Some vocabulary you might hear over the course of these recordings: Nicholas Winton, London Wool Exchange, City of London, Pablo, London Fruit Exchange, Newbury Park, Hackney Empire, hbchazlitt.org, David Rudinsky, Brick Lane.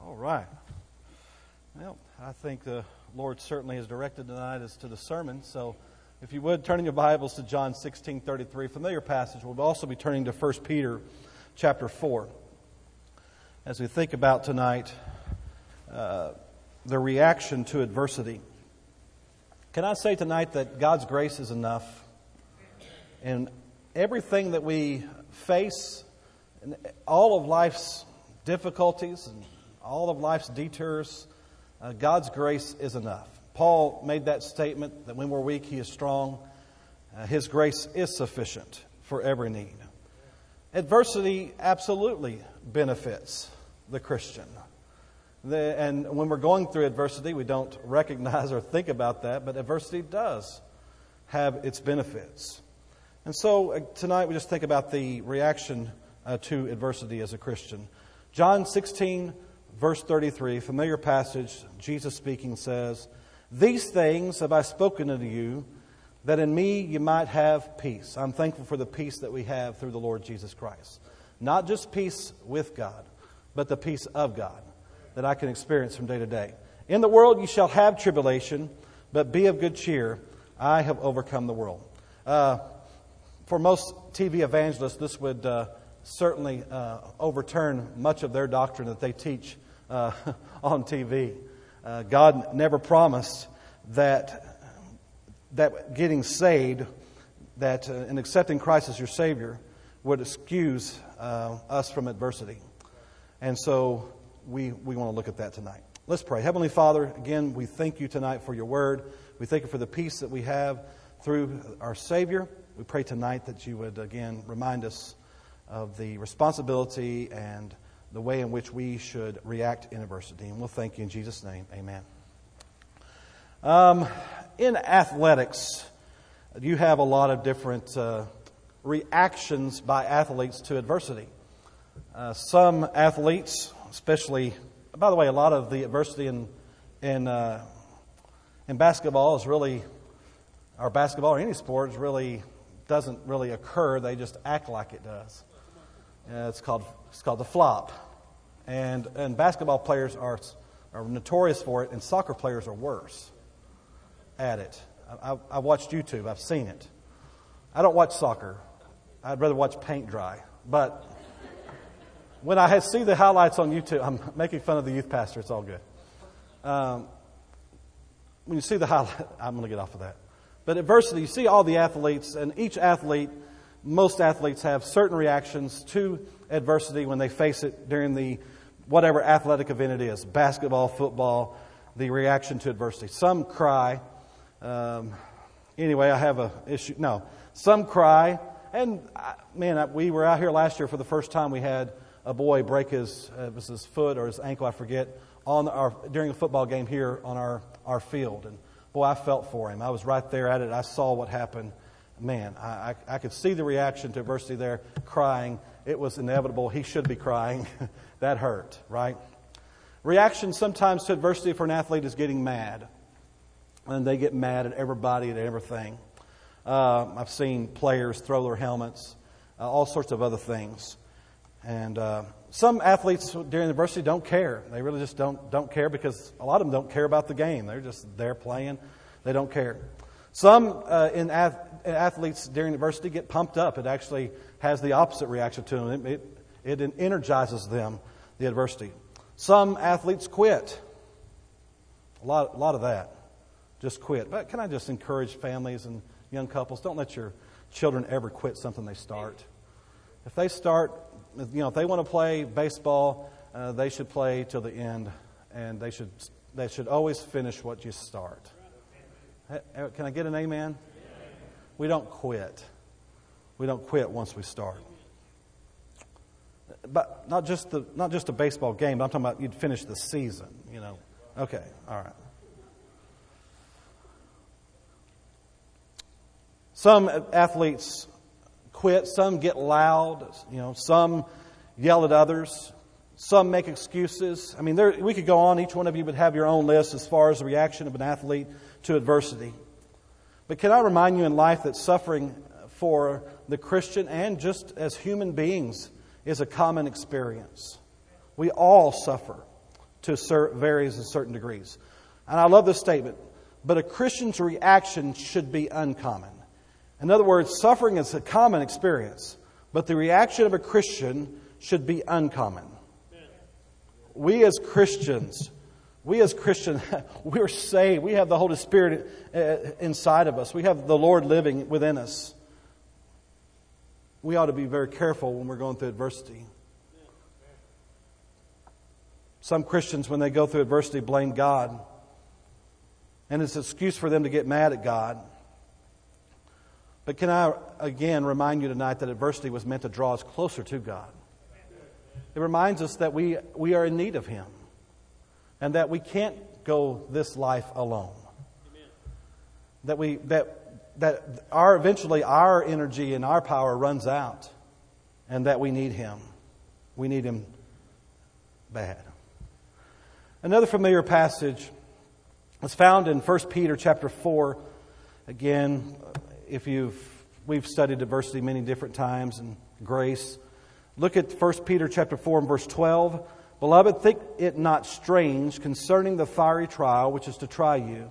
All right. Well, I think the Lord certainly has directed tonight as to the sermon. So if you would, turn in your Bibles to John 16:33, familiar passage. We'll also be turning to 1 Peter chapter 4. As we think about tonight, the reaction to adversity. Can I say tonight that God's grace is enough? And everything that we face, and all of life's difficulties and all of life's detours, God's grace is enough. Paul made that statement that when we're weak, He is strong. His grace is sufficient for every need. Adversity absolutely benefits the Christian. And when we're going through adversity, we don't recognize or think about that, but adversity does have its benefits. And so tonight we just think about the reaction to adversity as a Christian. John 16, verse 33, familiar passage, Jesus speaking says, "These things have I spoken unto you, that in me you might have peace." I'm thankful for the peace that we have through the Lord Jesus Christ. Not just peace with God, but the peace of God that I can experience from day to day. "In the world you shall have tribulation, but be of good cheer. I have overcome the world." For most TV evangelists, this would certainly overturn much of their doctrine that they teach on TV. God never promised that getting saved, that in accepting Christ as your Savior, would excuse us from adversity. And so we want to look at that tonight. Let's pray. Heavenly Father, again, we thank you tonight for your word. We thank you for the peace that we have through our Savior. We pray tonight that you would, again, remind us of the responsibility and the way in which we should react in adversity. And we'll thank you in Jesus' name. Amen. In athletics, you have a lot of different reactions by athletes to adversity. Some athletes, especially, by the way, a lot of the adversity in basketball is really, or basketball or any sport is really, doesn't really occur. They just act like it does. It's called the flop, and basketball players are notorious for it, and soccer players are worse at it. I watched YouTube. I've seen it. I don't watch soccer. I'd rather watch paint dry, but when I see the highlights on YouTube, I'm making fun of the youth pastor. It's all good. When you see the highlight, I'm going to get off of that. But adversity, you see all the athletes, and each athlete, most athletes have certain reactions to adversity when they face it during the whatever athletic event it is, basketball, football, the reaction to adversity. Some cry. Anyway, I have an issue. No, some cry. And, we were out here last year for the first time. We had a boy break his foot or his ankle, I forget, during a football game here on our field. And boy, I felt for him. I was right there at it. I saw what happened. Man, I could see the reaction to adversity there, crying. It was inevitable. He should be crying. That hurt, right? Reaction sometimes to adversity for an athlete is getting mad. And they get mad at everybody and everything. I've seen players throw their helmets, all sorts of other things. And some athletes during adversity don't care. They really just don't care, because a lot of them don't care about the game. They're just there playing. They don't care. Some athletes during adversity get pumped up. It actually has the opposite reaction to them. It energizes them, the adversity. Some athletes quit. A lot of that. Just quit. But can I just encourage families and young couples, don't let your children ever quit something they start. If they start, if they want to play baseball, they should play till the end, and they should always finish what you start. Can I get an amen? We don't quit. We don't quit once we start. But not just the baseball game. But I'm talking about you'd finish the season. Okay, all right. Some athletes quit. Some get loud. You know, some yell at others. Some make excuses. I mean, we could go on. Each one of you would have your own list as far as the reaction of an athlete to adversity. But can I remind you in life that suffering for the Christian and just as human beings is a common experience. We all suffer to varies in certain degrees. And I love this statement, but a Christian's reaction should be uncommon. In other words, suffering is a common experience, but the reaction of a Christian should be uncommon. We as Christians, we're saved. We have the Holy Spirit inside of us. We have the Lord living within us. We ought to be very careful when we're going through adversity. Some Christians, when they go through adversity, blame God. And it's an excuse for them to get mad at God. But can I, again, remind you tonight that adversity was meant to draw us closer to God. It reminds us that we are in need of Him. And that we can't go this life alone. Amen. That eventually our energy and our power runs out. And that we need Him. We need Him bad. Another familiar passage is found in 1 Peter chapter 4. Again, we've studied adversity many different times and grace. Look at 1 Peter chapter 4 and verse 12. Beloved, think it not strange concerning the fiery trial which is to try you,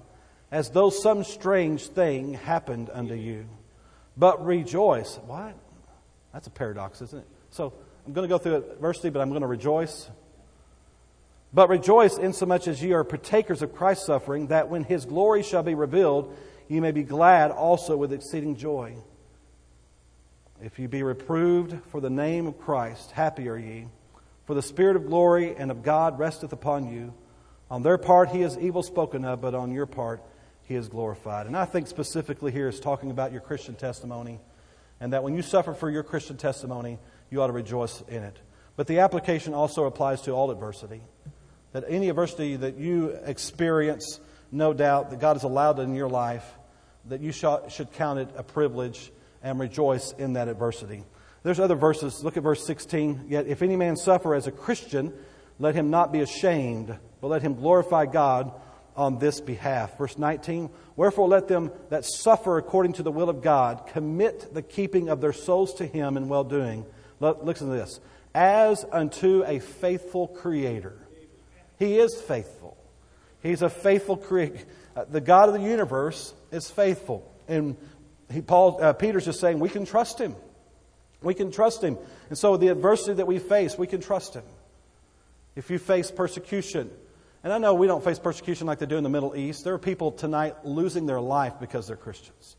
as though some strange thing happened unto you. But rejoice. What? That's a paradox, isn't it? So I'm going to go through adversity, but I'm going to rejoice. But rejoice insomuch as ye are partakers of Christ's suffering, that when His glory shall be revealed, ye may be glad also with exceeding joy. If ye be reproved for the name of Christ, happy are ye. For the Spirit of glory and of God resteth upon you. On their part He is evil spoken of, but on your part He is glorified. And I think specifically here is talking about your Christian testimony, and that when you suffer for your Christian testimony, you ought to rejoice in it. But the application also applies to all adversity. That any adversity that you experience, no doubt, that God has allowed in your life, that you should count it a privilege and rejoice in that adversity. There's other verses. Look at verse 16. Yet if any man suffer as a Christian, let him not be ashamed, but let him glorify God on this behalf. Verse 19. Wherefore let them that suffer according to the will of God commit the keeping of their souls to Him in well-doing. Listen to this. As unto a faithful Creator. He is faithful. He's a faithful Creator. The God of the universe is faithful. And Peter's just saying, we can trust Him. We can trust Him. And so the adversity that we face, we can trust Him. If you face persecution, and I know we don't face persecution like they do in the Middle East. There are people tonight losing their life because they're Christians.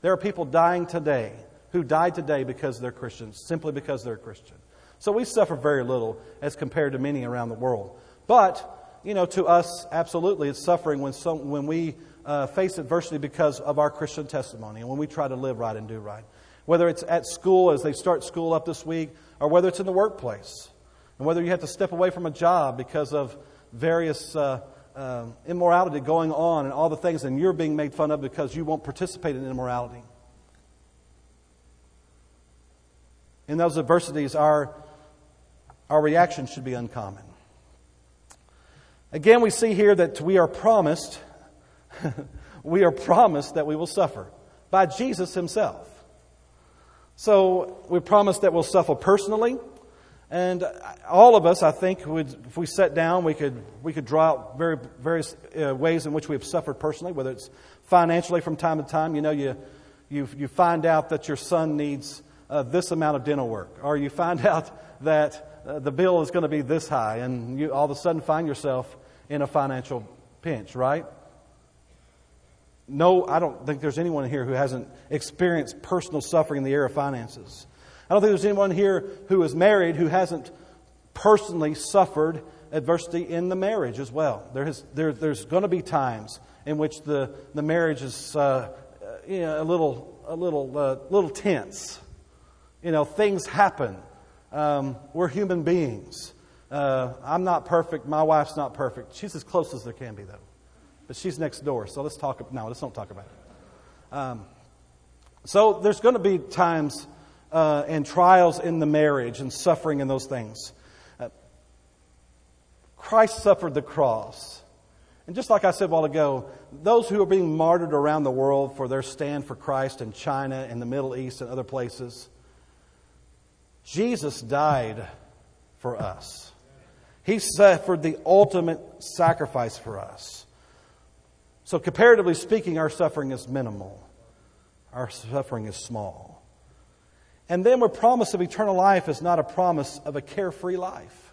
There are people dying today who died today because they're Christians, simply because they're Christian. So we suffer very little as compared to many around the world. But, you know, to us, absolutely, it's suffering when we face adversity because of our Christian testimony and when we try to live right and do right. Whether it's at school, as they start school up this week, or whether it's in the workplace, and whether you have to step away from a job because of various immorality going on and all the things, and you're being made fun of because you won't participate in immorality. In those adversities, our reaction should be uncommon. Again, we see here that we are promised, that we will suffer by Jesus Himself. So we're promised that we'll suffer personally, and all of us, I think, if we sat down, we could draw out various ways in which we have suffered personally, whether it's financially from time to time. You know, you find out that your son needs this amount of dental work, or you find out that the bill is going to be this high, and you all of a sudden find yourself in a financial pinch, right? No, I don't think there's anyone here who hasn't experienced personal suffering in the area of finances. I don't think there's anyone here who is married who hasn't personally suffered adversity in the marriage as well. There's going to be times in which the marriage is a little tense. You know, things happen. We're human beings. I'm not perfect. My wife's not perfect. She's as close as there can be, though. But she's next door, so let's talk. No, let's don't talk about it. So there's going to be times and trials in the marriage and suffering and those things. Christ suffered the cross. And just like I said a while ago, those who are being martyred around the world for their stand for Christ in China and the Middle East and other places, Jesus died for us. He suffered the ultimate sacrifice for us. So comparatively speaking, our suffering is minimal. Our suffering is small. And then we're promised of eternal life is not a promise of a carefree life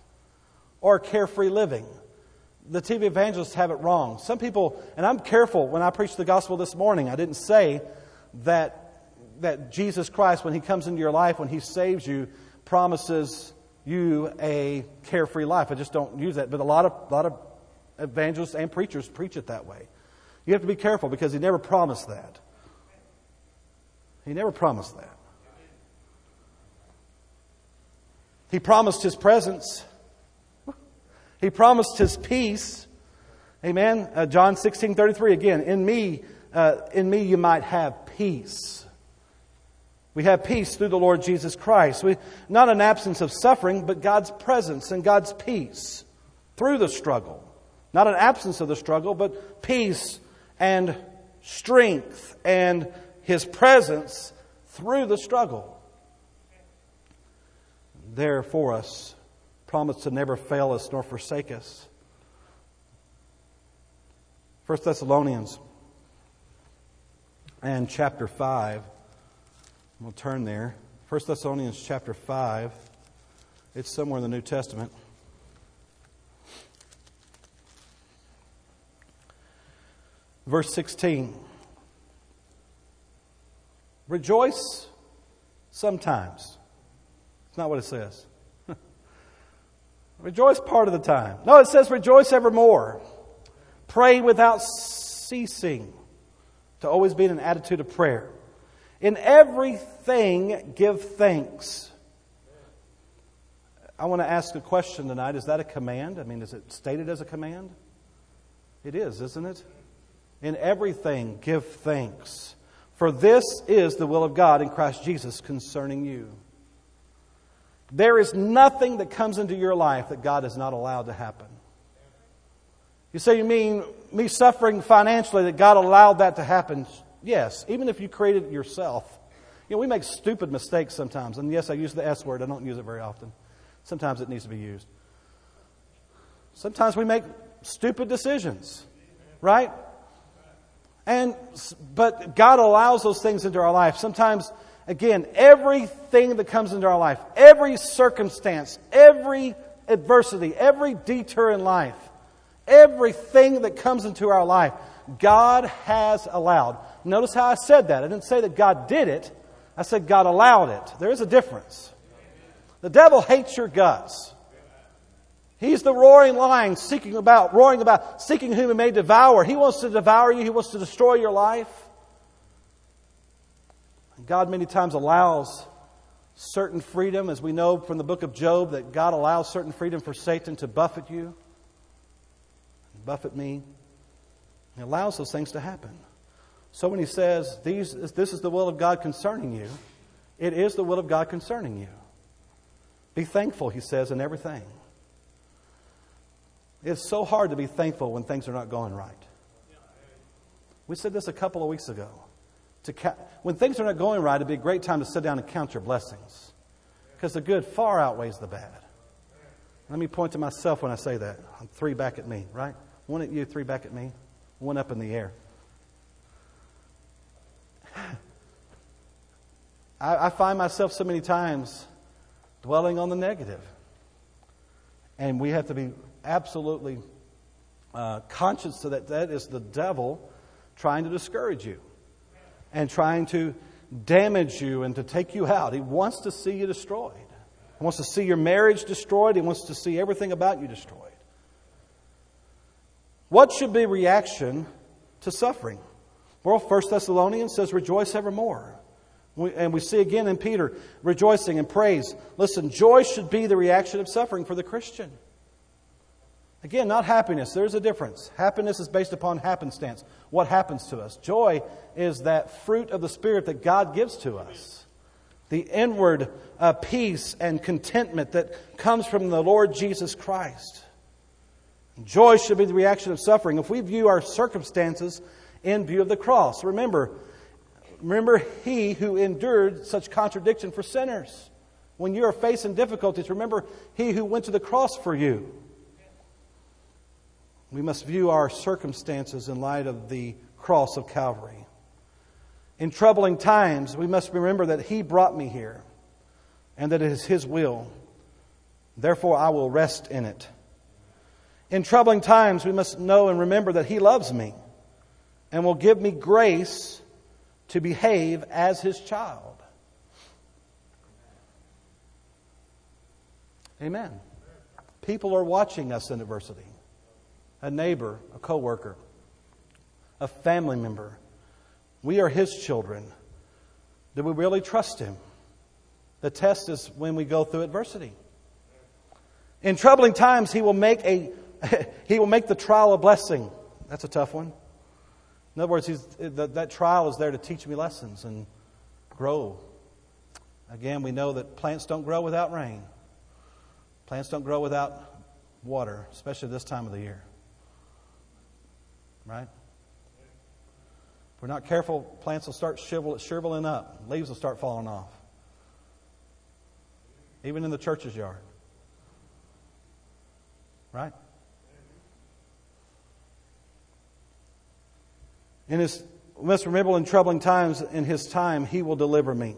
or carefree living. The TV evangelists have it wrong. Some people, and I'm careful when I preach the gospel this morning, I didn't say that Jesus Christ, when He comes into your life, when He saves you, promises you a carefree life. I just don't use that. But a lot of evangelists and preachers preach it that way. You have to be careful because He never promised that. He never promised that. He promised His presence. He promised His peace. Amen. John 16:33 again. In me you might have peace. We have peace through the Lord Jesus Christ. Not an absence of suffering, but God's presence and God's peace through the struggle. Not an absence of the struggle, but peace and strength and His presence through the struggle. There for us. Promised to never fail us nor forsake us. 1 Thessalonians and chapter 5. We'll turn there. 1 Thessalonians chapter 5. It's somewhere in the New Testament. Verse 16. Rejoice sometimes. It's not what it says. Rejoice part of the time. No, it says rejoice evermore. Pray without ceasing. To always be in an attitude of prayer. In everything give thanks. I want to ask a question tonight. Is that a command? I mean, is it stated as a command? It is, isn't it? In everything give thanks. For this is the will of God in Christ Jesus concerning you. There is nothing that comes into your life that God has not allowed to happen. You say, you mean me suffering financially, that God allowed that to happen? Yes, even if you created it yourself. You know, we make stupid mistakes sometimes. And yes, I use the S word. I don't use it very often. Sometimes it needs to be used. Sometimes we make stupid decisions, right? But God allows those things into our life. Sometimes, again, everything that comes into our life, every circumstance, every adversity, every detour in life, everything that comes into our life, God has allowed. Notice how I said that. I didn't say that God did it. I said God allowed it. There is a difference. The devil hates your guts. He's the roaring lion seeking whom he may devour. He wants to devour you. He wants to destroy your life. God many times allows certain freedom, as we know from the book of Job, that God allows certain freedom for Satan to buffet you, buffet me. He allows those things to happen. So when He says, this is the will of God concerning you, it is the will of God concerning you. Be thankful, He says, in everything. It's so hard to be thankful when things are not going right. We said this a couple of weeks ago. When things are not going right, it'd be a great time to sit down and count your blessings. Because the good far outweighs the bad. Let me point to myself when I say that. I'm three back at me, right? One at you, three back at me. One up in the air. I find myself so many times dwelling on the negative. And we have to be absolutely conscious of that is the devil trying to discourage you. And trying to damage you and to take you out. He wants to see you destroyed. He wants to see your marriage destroyed. He wants to see everything about you destroyed. What should be reaction to suffering? Well, 1 Thessalonians says, rejoice evermore. And we see again in Peter, rejoicing and praise. Listen, joy should be the reaction of suffering for the Christian. Again, not happiness. There's a difference. Happiness is based upon happenstance, what happens to us. Joy is that fruit of the Spirit that God gives to us. The inward peace and contentment that comes from the Lord Jesus Christ. Joy should be the reaction of suffering. If we view our circumstances in view of the cross, remember He who endured such contradiction for sinners. When you are facing difficulties, remember He who went to the cross for you. We must view our circumstances in light of the cross of Calvary. In troubling times, we must remember that He brought me here and that it is His will. Therefore, I will rest in it. In troubling times, we must know and remember that He loves me and will give me grace to behave as His child. Amen. People are watching us in adversity. A neighbor, a coworker, a family member. We are His children. Do we really trust Him? The test is when we go through adversity. In troubling times, He will make the trial a blessing. That's a tough one. In other words, that trial is there to teach me lessons and grow. Again, we know that plants don't grow without rain. Plants don't grow without water, especially this time of the year. Right? If we're not careful, plants will start shriveling up. Leaves will start falling off. Even in the church's yard. Right? We must remember in troubling times, in His time, He will deliver me.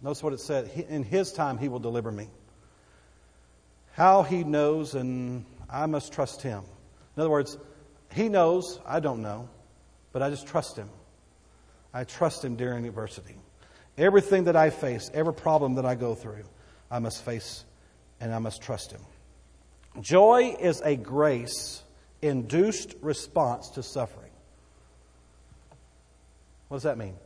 Notice what it said. In His time, He will deliver me. How He knows, and I must trust Him. In other words, He knows, I don't know, but I just trust Him. I trust Him during adversity. Everything that I face, every problem that I go through, I must face and I must trust Him. Joy is a grace-induced response to suffering. What does that mean?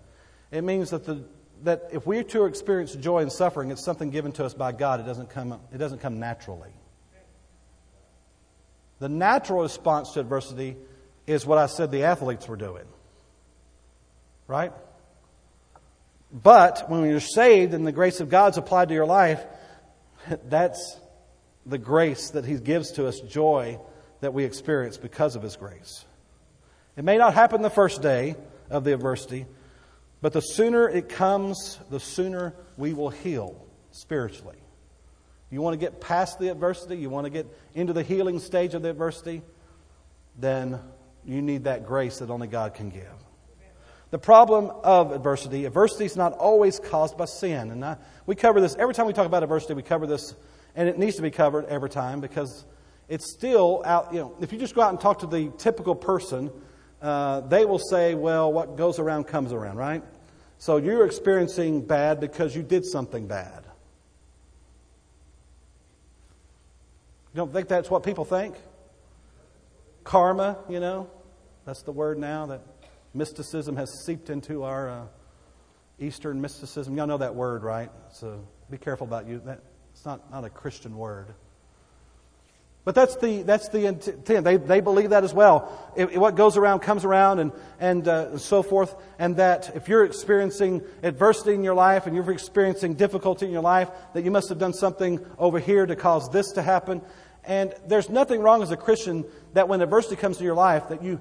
It means that if we're to experience joy in suffering, it's something given to us by God. It doesn't come naturally. The natural response to adversity is what I said the athletes were doing. Right? But when you're saved and the grace of God's applied to your life, that's the grace that He gives to us, joy that we experience because of His grace. It may not happen the first day of the adversity, but the sooner it comes, the sooner we will heal spiritually. You want to get past the adversity, you want to get into the healing stage of the adversity, then you need that grace that only God can give. The problem of adversity is not always caused by sin. And we cover this, every time we talk about adversity, we cover this, and it needs to be covered every time because it's still out, if you just go out and talk to the typical person, they will say, well, what goes around comes around, right? So you're experiencing bad because you did something bad. You don't think that's what people think? Karma, that's the word now that mysticism has seeped into our Eastern mysticism. Y'all know that word, right? So be careful about you. It's not a Christian word. But that's the intent. They believe that as well. What goes around comes around and so forth. And that if you're experiencing adversity in your life and you're experiencing difficulty in your life, that you must have done something over here to cause this to happen. And there's nothing wrong as a Christian that when adversity comes to your life that you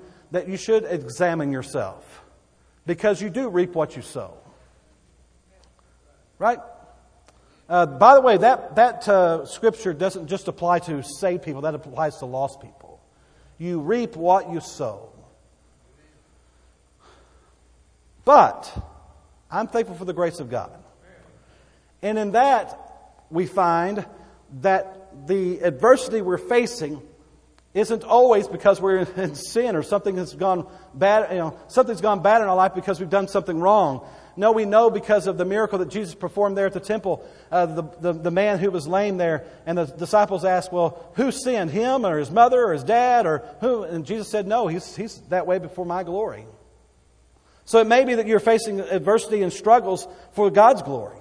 should examine yourself. Because you do reap what you sow. Right? By the way, that scripture doesn't just apply to saved people. That applies to lost people. You reap what you sow. But I'm thankful for the grace of God. And in that, we find that the adversity we're facing isn't always because we're in sin or something has gone bad, something's gone bad in our life because we've done something wrong. No, we know because of the miracle that Jesus performed there at the temple, the man who was lame there, and the disciples asked, well, who sinned, him or his mother or his dad or who? And Jesus said, no, he's that way before my glory. So it may be that you're facing adversity and struggles for God's glory.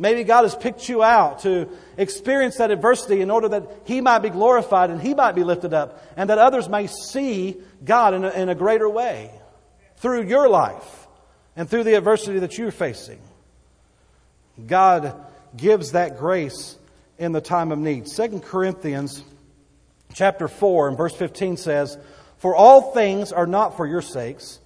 Maybe God has picked you out to experience that adversity in order that He might be glorified and He might be lifted up, and that others may see God in a greater way through your life and through the adversity that you're facing. God gives that grace in the time of need. 2 Corinthians chapter 4 and verse 15 says, "For all things are not for your sakes,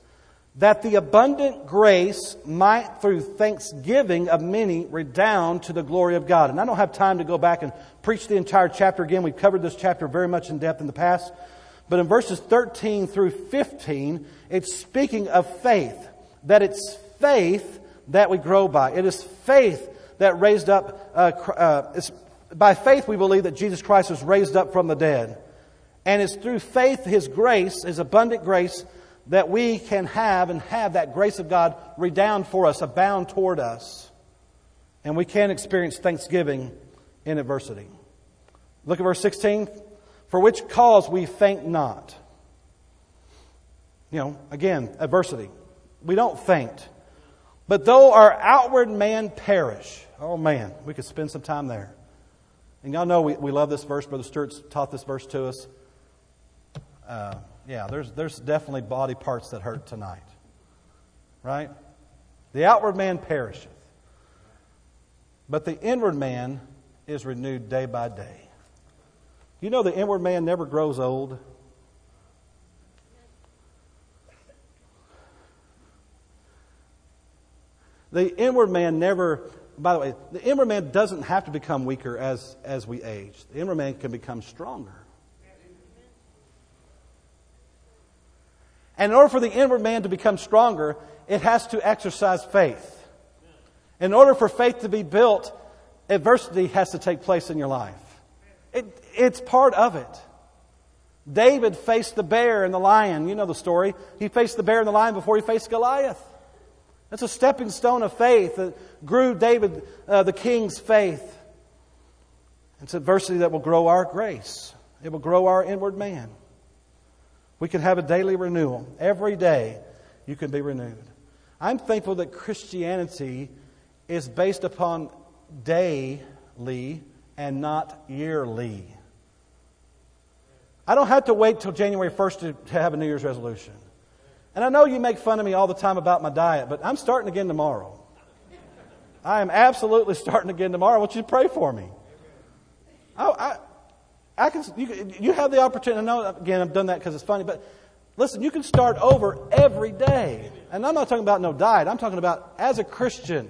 that the abundant grace might through thanksgiving of many redound to the glory of God." And I don't have time to go back and preach the entire chapter again. We've covered this chapter very much in depth in the past. But in verses 13 through 15, it's speaking of faith, that it's faith that we grow by. It is faith that raised up, by faith we believe that Jesus Christ was raised up from the dead. And it's through faith, His grace, His abundant grace, that we can have and have that grace of God redound for us, abound toward us. And we can experience thanksgiving in adversity. Look at verse 16. "For which cause we faint not." You know, again, adversity. We don't faint. "But though our outward man perish." Oh man, we could spend some time there. And y'all know we love this verse. Brother Stewart's taught this verse to us. Yeah, there's definitely body parts that hurt tonight. Right? "The outward man perisheth, but the inward man is renewed day by day." You know the inward man never grows old. The inward man never... By the way, the inward man doesn't have to become weaker as we age. The inward man can become stronger. And in order for the inward man to become stronger, it has to exercise faith. In order for faith to be built, adversity has to take place in your life. It's part of it. David faced the bear and the lion. You know the story. He faced the bear and the lion before he faced Goliath. That's a stepping stone of faith that grew David, the king's faith. It's adversity that will grow our grace. It will grow our inward man. We can have a daily renewal. Every day you can be renewed. I'm thankful that Christianity is based upon daily and not yearly. I don't have to wait till January 1st to have a New Year's resolution. And I know you make fun of me all the time about my diet, but I'm starting again tomorrow. I am absolutely starting again tomorrow. I want you to pray for me. I can. You have the opportunity. I know, again, I've done that because it's funny, but listen, you can start over every day. And I'm not talking about no diet. I'm talking about as a Christian,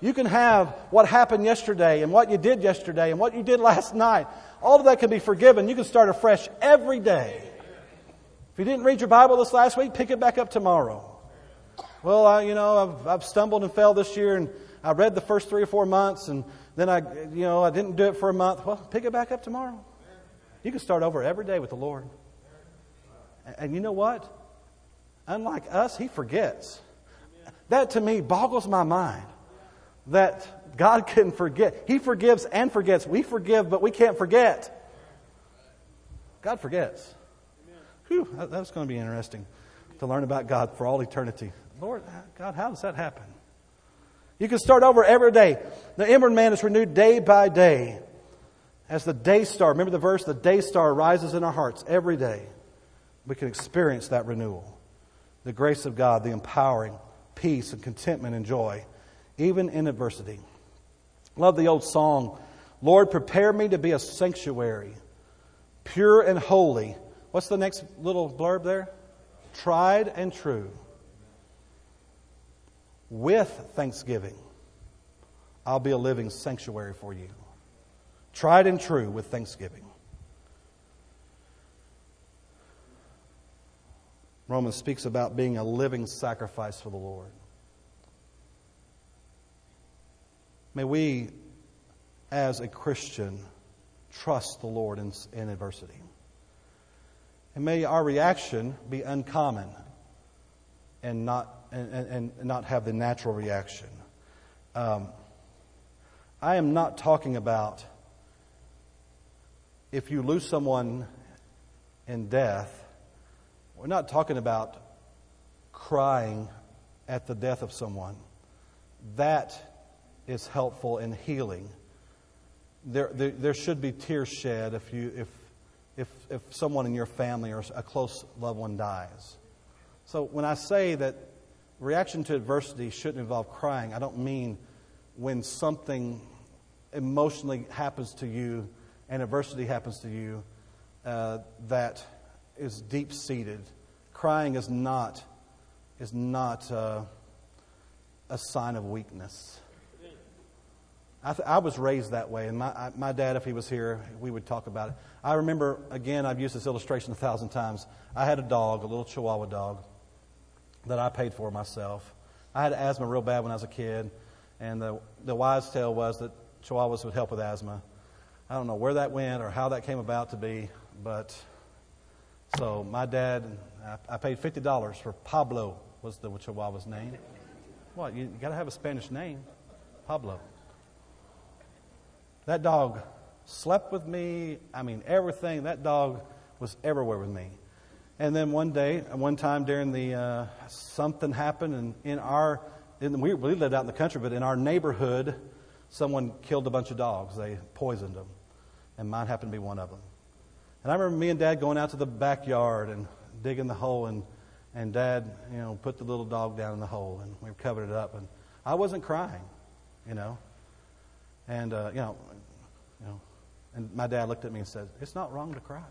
you can have what happened yesterday and what you did yesterday and what you did last night. All of that can be forgiven. You can start afresh every day. If you didn't read your Bible this last week, pick it back up tomorrow. Well, I've stumbled and fell this year, and I read the first 3 or 4 months, and then I didn't do it for a month. Well, pick it back up tomorrow. You can start over every day with the Lord. And you know what? Unlike us, He forgets. That to me boggles my mind. That God can forget. He forgives and forgets. We forgive, but we can't forget. God forgets. Whew, that's going to be interesting to learn about God for all eternity. Lord, God, how does that happen? You can start over every day. The inward man is renewed day by day. As the day star, remember the verse, the day star rises in our hearts every day. We can experience that renewal. The grace of God, the empowering peace and contentment and joy, even in adversity. Love the old song, "Lord, prepare me to be a sanctuary, pure and holy." What's the next little blurb there? "Tried and true, with thanksgiving, I'll be a living sanctuary for you." Tried and true with thanksgiving. Romans speaks about being a living sacrifice for the Lord. May we, as a Christian, trust the Lord in adversity. And may our reaction be uncommon and not have the natural reaction. I am not talking about if you lose someone in death. We're not talking about crying at the death of someone. That is helpful in healing. There should be tears shed if someone in your family or a close loved one dies. So when I say that reaction to adversity shouldn't involve crying, I don't mean when something emotionally happens to you and adversity happens to you that is deep-seated. Crying is not a sign of weakness. I was raised that way, and my dad, if he was here, we would talk about it. I remember, again, I've used this illustration 1,000 times. I had a dog, a little Chihuahua dog, that I paid for myself. I had asthma real bad when I was a kid, and the wise tale was that Chihuahuas would help with asthma. I don't know where that went or how that came about to be, but so my dad, I paid $50 for Pablo, was the Chihuahua's name. Well, you got to have a Spanish name, Pablo. That dog slept with me. I mean, everything. That dog was everywhere with me. And then one time during the something happened, and we lived out in the country, but in our neighborhood, someone killed a bunch of dogs. They poisoned them, and mine happened to be one of them. And I remember me and Dad going out to the backyard and digging the hole, and Dad, put the little dog down in the hole, and we covered it up, and I wasn't crying, And and my dad looked at me and said, "It's not wrong to cry."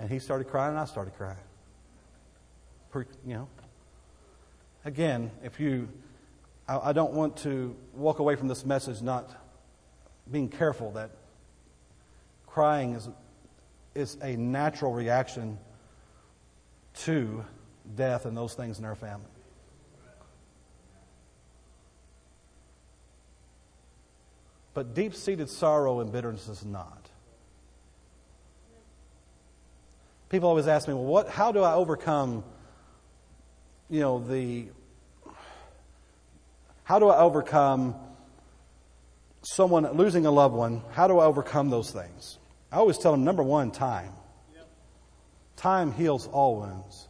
And he started crying, and I started crying. Again, I don't want to walk away from this message not being careful that crying is a natural reaction to death and those things in our family. But deep-seated sorrow and bitterness is not. People always ask me, how do I overcome, how do I overcome someone losing a loved one? How do I overcome those things? I always tell them, number one, time. Yep. Time heals all wounds.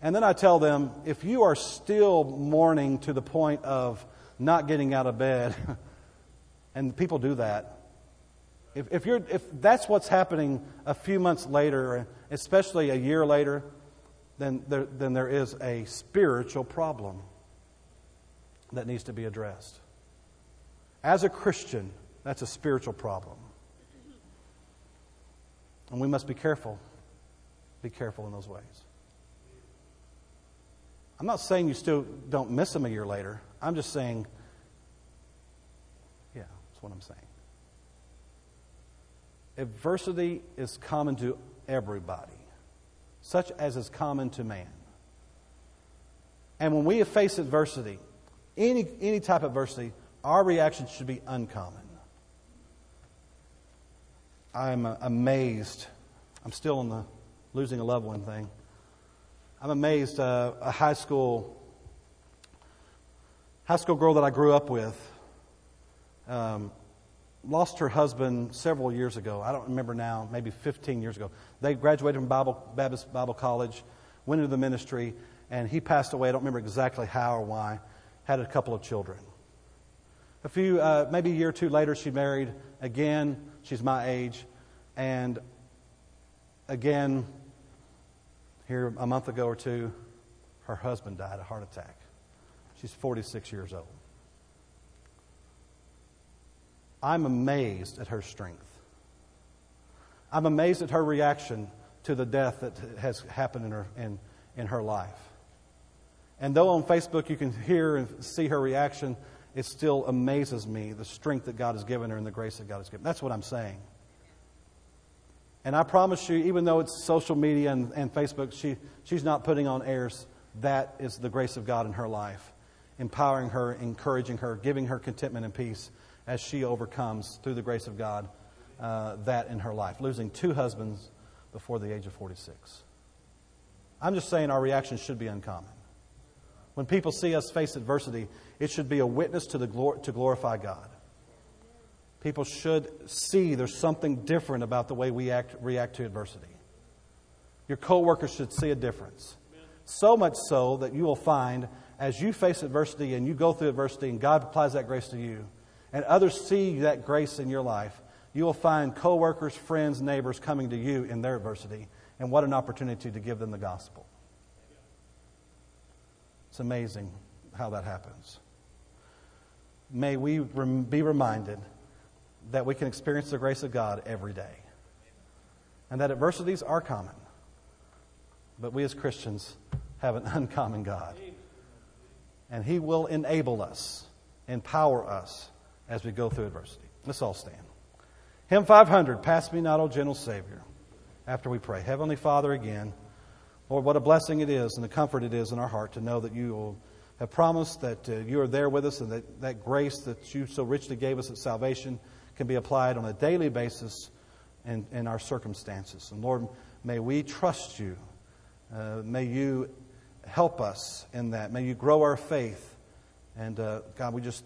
And then I tell them, if you are still mourning to the point of not getting out of bed, and people do that. If that's what's happening a few months later, especially a year later, then there is a spiritual problem that needs to be addressed. As a Christian, that's a spiritual problem. And we must be careful in those ways. I'm not saying you still don't miss them a year later. I'm just saying, what I'm saying. Adversity is common to everybody, such as is common to man. And when we face adversity, any type of adversity, our reaction should be uncommon. I'm amazed. I'm still on the losing a loved one thing. I'm amazed. A high school girl that I grew up with lost her husband several years ago. I don't remember now, maybe 15 years ago. They graduated from Baptist Bible College, went into the ministry, and he passed away. I don't remember exactly how or why. Had a couple of children. A few, maybe a year or two later, she married again. She's my age. And again, here a month ago or two, her husband died, a heart attack. She's 46 years old. I'm amazed at her strength. I'm amazed at her reaction to the death that has happened in her life. And though on Facebook you can hear and see her reaction, it still amazes me the strength that God has given her and the grace that God has given. That's what I'm saying. And I promise you, even though it's social media and Facebook, she's not putting on airs. That is the grace of God in her life, empowering her, encouraging her, giving her contentment and peace, as she overcomes, through the grace of God, that in her life, losing two husbands before the age of 46. I'm just saying our reaction should be uncommon. When people see us face adversity, it should be a witness to glorify God. People should see there's something different about the way we react to adversity. Your co-workers should see a difference. So much so that you will find as you face adversity and you go through adversity and God applies that grace to you and others see that grace in your life, you will find coworkers, friends, neighbors coming to you in their adversity. And what an opportunity to give them the gospel. It's amazing how that happens. May we be reminded that we can experience the grace of God every day. And that adversities are common. But we as Christians have an uncommon God. And He will enable us, empower us as we go through adversity. Let's all stand. Hymn 500, Pass Me Not, O Gentle Savior, after we pray. Heavenly Father, again, Lord, what a blessing it is and the comfort it is in our heart to know that You have promised that You are there with us and that that grace that You so richly gave us at salvation can be applied on a daily basis in our circumstances. And Lord, may we trust You. May You help us in that. May You grow our faith. And God, we just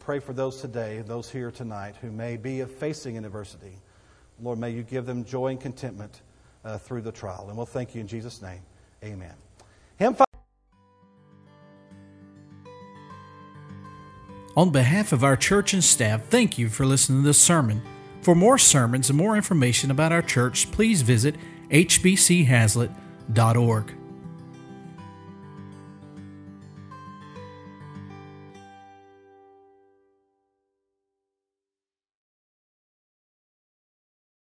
pray for those today, those here tonight who may be facing an adversity. Lord, may You give them joy and contentment through the trial. And we'll thank You in Jesus' name. Amen. On behalf of our church and staff, thank you for listening to this sermon. For more sermons and more information about our church, please visit hbchazlitt.org.